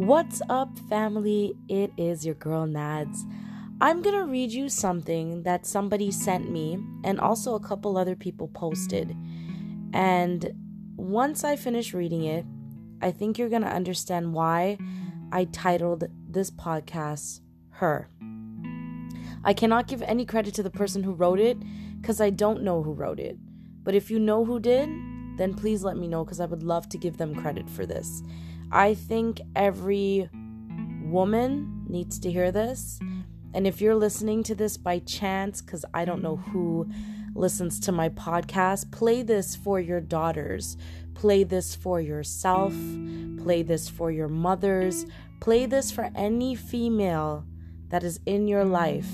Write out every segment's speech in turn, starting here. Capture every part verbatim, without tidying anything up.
What's up, family? It is your girl Nads. I'm gonna read you something that somebody sent me and also a couple other people posted. And once I finish reading it, I think you're gonna understand why I titled this podcast Her. I cannot give any credit to the person who wrote it because I don't know who wrote it. But if you know who did, then please let me know because I would love to give them credit for this. I think every woman needs to hear this. And if you're listening to this by chance, because I don't know who listens to my podcast, play this for your daughters. Play this for yourself. Play this for your mothers. Play this for any female that is in your life,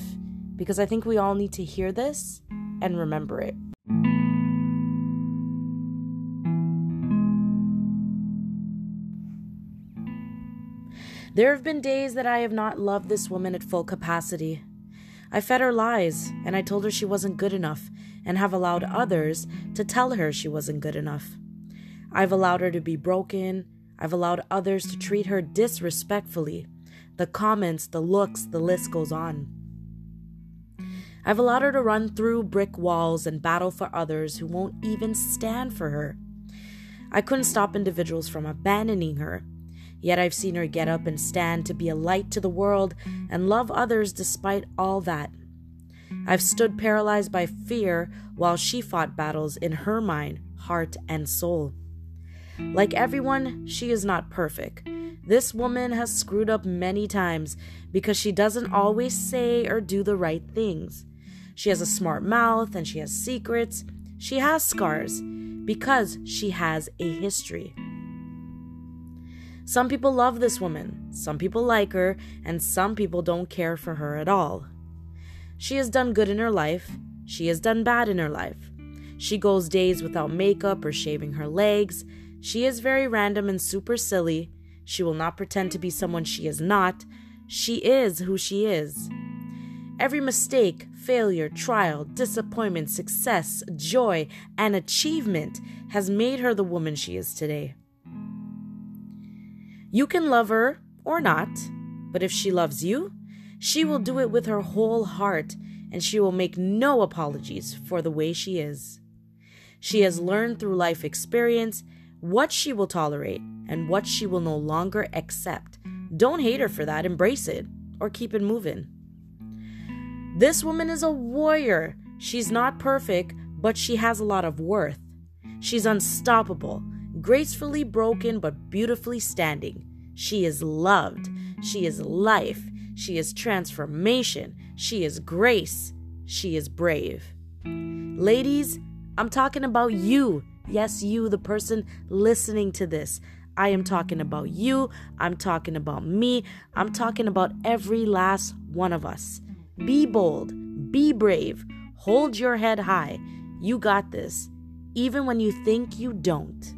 because I think we all need to hear this and remember it. There have been days that I have not loved this woman at full capacity. I fed her lies, and I told her she wasn't good enough, and have allowed others to tell her she wasn't good enough. I've allowed her to be broken. I've allowed others to treat her disrespectfully. The comments, the looks, the list goes on. I've allowed her to run through brick walls and battle for others who won't even stand for her. I couldn't stop individuals from abandoning her. Yet I've seen her get up and stand to be a light to the world and love others despite all that. I've stood paralyzed by fear while she fought battles in her mind, heart, and soul. Like everyone, she is not perfect. This woman has screwed up many times because she doesn't always say or do the right things. She has a smart mouth and she has secrets. She has scars because she has a history. Some people love this woman, some people like her, and some people don't care for her at all. She has done good in her life, she has done bad in her life. She goes days without makeup or shaving her legs. She is very random and super silly. She will not pretend to be someone she is not. She is who she is. Every mistake, failure, trial, disappointment, success, joy, and achievement has made her the woman she is today. You can love her or not, but if she loves you, she will do it with her whole heart, and she will make no apologies for the way she is. She has learned through life experience what she will tolerate and what she will no longer accept. Don't hate her for that. Embrace it or keep it moving. This woman is a warrior. She's not perfect, but she has a lot of worth. She's unstoppable. Gracefully broken, but beautifully standing. She is loved. She is life. She is transformation. She is grace. She is brave. Ladies, I'm talking about you. Yes, you, the person listening to this. I am talking about you. I'm talking about me. I'm talking about every last one of us. Be bold. Be brave. Hold your head high. You got this, even when you think you don't.